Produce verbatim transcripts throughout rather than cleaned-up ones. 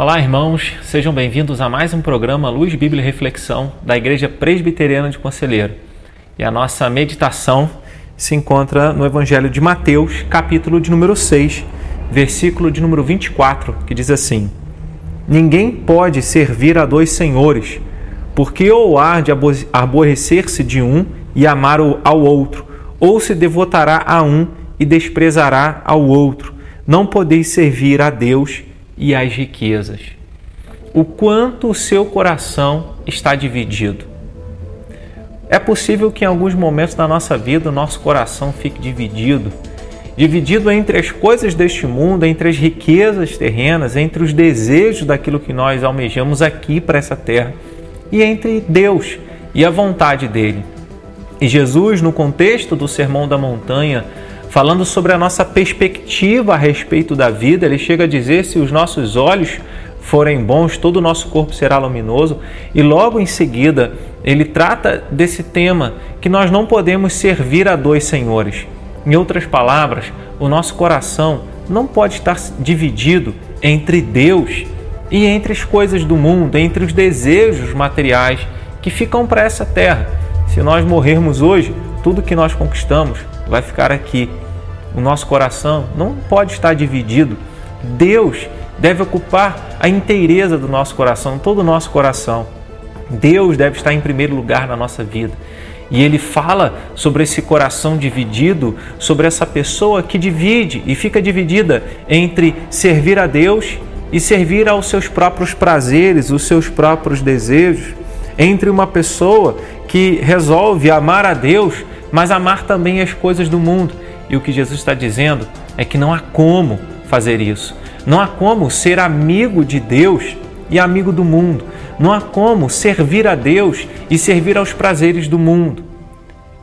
Olá, irmãos, sejam bem-vindos a mais um programa Luz Bíblia e Reflexão da Igreja Presbiteriana de Conselheiro. E a nossa meditação se encontra no Evangelho de Mateus, capítulo de número seis, versículo de número vinte e quatro, que diz assim: Ninguém pode servir a dois senhores, porque ou há de aborrecer-se de um e amar ao outro, ou se devotará a um e desprezará ao outro. Não podeis servir a Deus e as riquezas. O quanto o seu coração está dividido. É possível que em alguns momentos da nossa vida o nosso coração fique dividido. Dividido entre as coisas deste mundo, entre as riquezas terrenas, entre os desejos daquilo que nós almejamos aqui para essa terra e entre Deus e a vontade dele. E Jesus, no contexto do Sermão da Montanha, falando sobre a nossa perspectiva a respeito da vida, ele chega a dizer: se os nossos olhos forem bons, todo o nosso corpo será luminoso. E logo em seguida, ele trata desse tema, que nós não podemos servir a dois senhores. Em outras palavras, o nosso coração não pode estar dividido entre Deus e entre as coisas do mundo, entre os desejos materiais que ficam para essa terra. Se nós morrermos hoje, tudo que nós conquistamos vai ficar aqui. O nosso coração não pode estar dividido. Deus deve ocupar a inteireza do nosso coração, todo o nosso coração. Deus deve estar em primeiro lugar na nossa vida. E ele fala sobre esse coração dividido, sobre essa pessoa que divide e fica dividida entre servir a Deus e servir aos seus próprios prazeres, os seus próprios desejos. Entre uma pessoa que resolve amar a Deus, mas amar também as coisas do mundo. E o que Jesus está dizendo é que não há como fazer isso. Não há como ser amigo de Deus e amigo do mundo. Não há como servir a Deus e servir aos prazeres do mundo.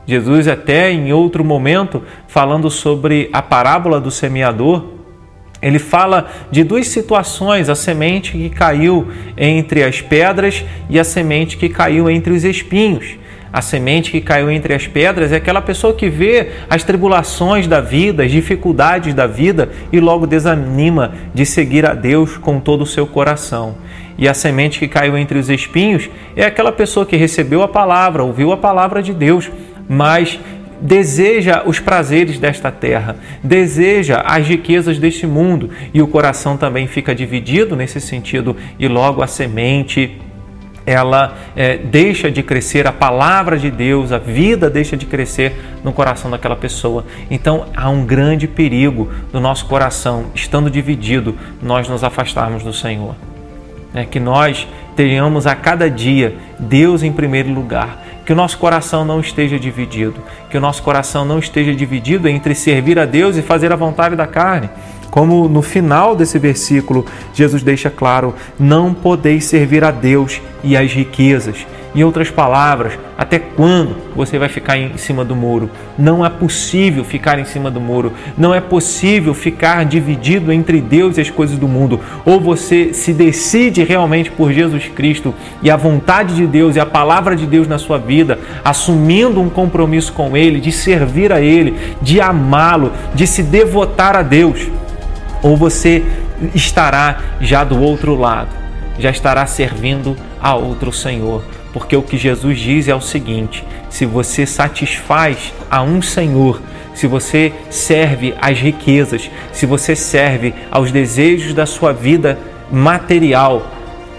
Jesus até em outro momento, falando sobre a parábola do semeador, ele fala de duas situações: a semente que caiu entre as pedras e a semente que caiu entre os espinhos. A semente que caiu entre as pedras é aquela pessoa que vê as tribulações da vida, as dificuldades da vida e logo desanima de seguir a Deus com todo o seu coração. E a semente que caiu entre os espinhos é aquela pessoa que recebeu a palavra, ouviu a palavra de Deus, mas deseja os prazeres desta terra, deseja as riquezas deste mundo e o coração também fica dividido nesse sentido e logo a semente ela é, deixa de crescer, a palavra de Deus, a vida deixa de crescer no coração daquela pessoa. Então há um grande perigo do nosso coração, estando dividido, nós nos afastarmos do Senhor. É que nós tenhamos a cada dia Deus em primeiro lugar, que o nosso coração não esteja dividido, que o nosso coração não esteja dividido entre servir a Deus e fazer a vontade da carne. Como no final desse versículo, Jesus deixa claro: não podeis servir a Deus e as riquezas. Em outras palavras, até quando você vai ficar em cima do muro? Não é possível ficar em cima do muro. Não é possível ficar dividido entre Deus e as coisas do mundo. Ou você se decide realmente por Jesus Cristo e a vontade de Deus e a palavra de Deus na sua vida, assumindo um compromisso com Ele, de servir a Ele, de amá-lo, de se devotar a Deus. Ou você estará já do outro lado, já estará servindo a outro Senhor. Porque o que Jesus diz é o seguinte: se você satisfaz a um Senhor, se você serve às riquezas, se você serve aos desejos da sua vida material,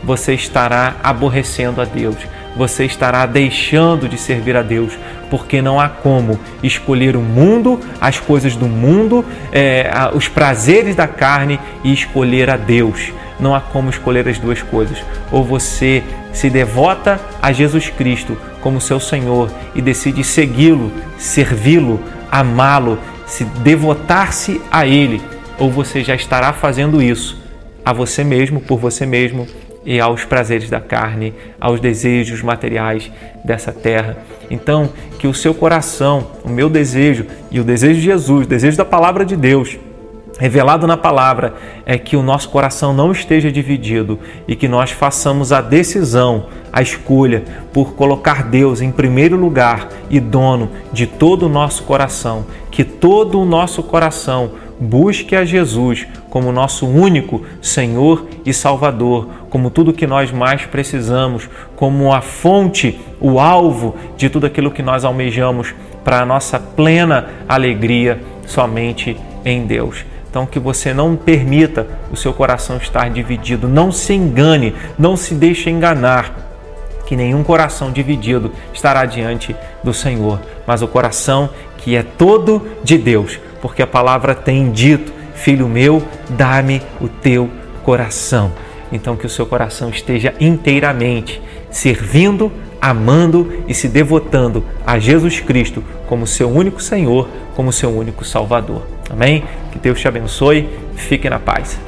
você estará aborrecendo a Deus. Você estará deixando de servir a Deus, porque não há como escolher o mundo, as coisas do mundo, é, os prazeres da carne e escolher a Deus. Não há como escolher as duas coisas. Ou você se devota a Jesus Cristo como seu Senhor e decide segui-lo, servi-lo, amá-lo, se devotar-se a Ele, ou você já estará fazendo isso a você mesmo, por você mesmo, e aos prazeres da carne, aos desejos materiais dessa terra. Então, que o seu coração, o meu desejo e o desejo de Jesus, o desejo da palavra de Deus, revelado na palavra, é que o nosso coração não esteja dividido e que nós façamos a decisão, a escolha por colocar Deus em primeiro lugar e dono de todo o nosso coração, que todo o nosso coração busque a Jesus como nosso único Senhor e Salvador, como tudo que nós mais precisamos, como a fonte, o alvo de tudo aquilo que nós almejamos para a nossa plena alegria somente em Deus. Então, que você não permita o seu coração estar dividido, não se engane, não se deixe enganar, que nenhum coração dividido estará diante do Senhor, mas o coração que é todo de Deus, porque a palavra tem dito: filho meu, dá-me o teu coração. Então, que o seu coração esteja inteiramente servindo, amando e se devotando a Jesus Cristo como seu único Senhor, como seu único Salvador. Amém? Que Deus te abençoe. Fique na paz.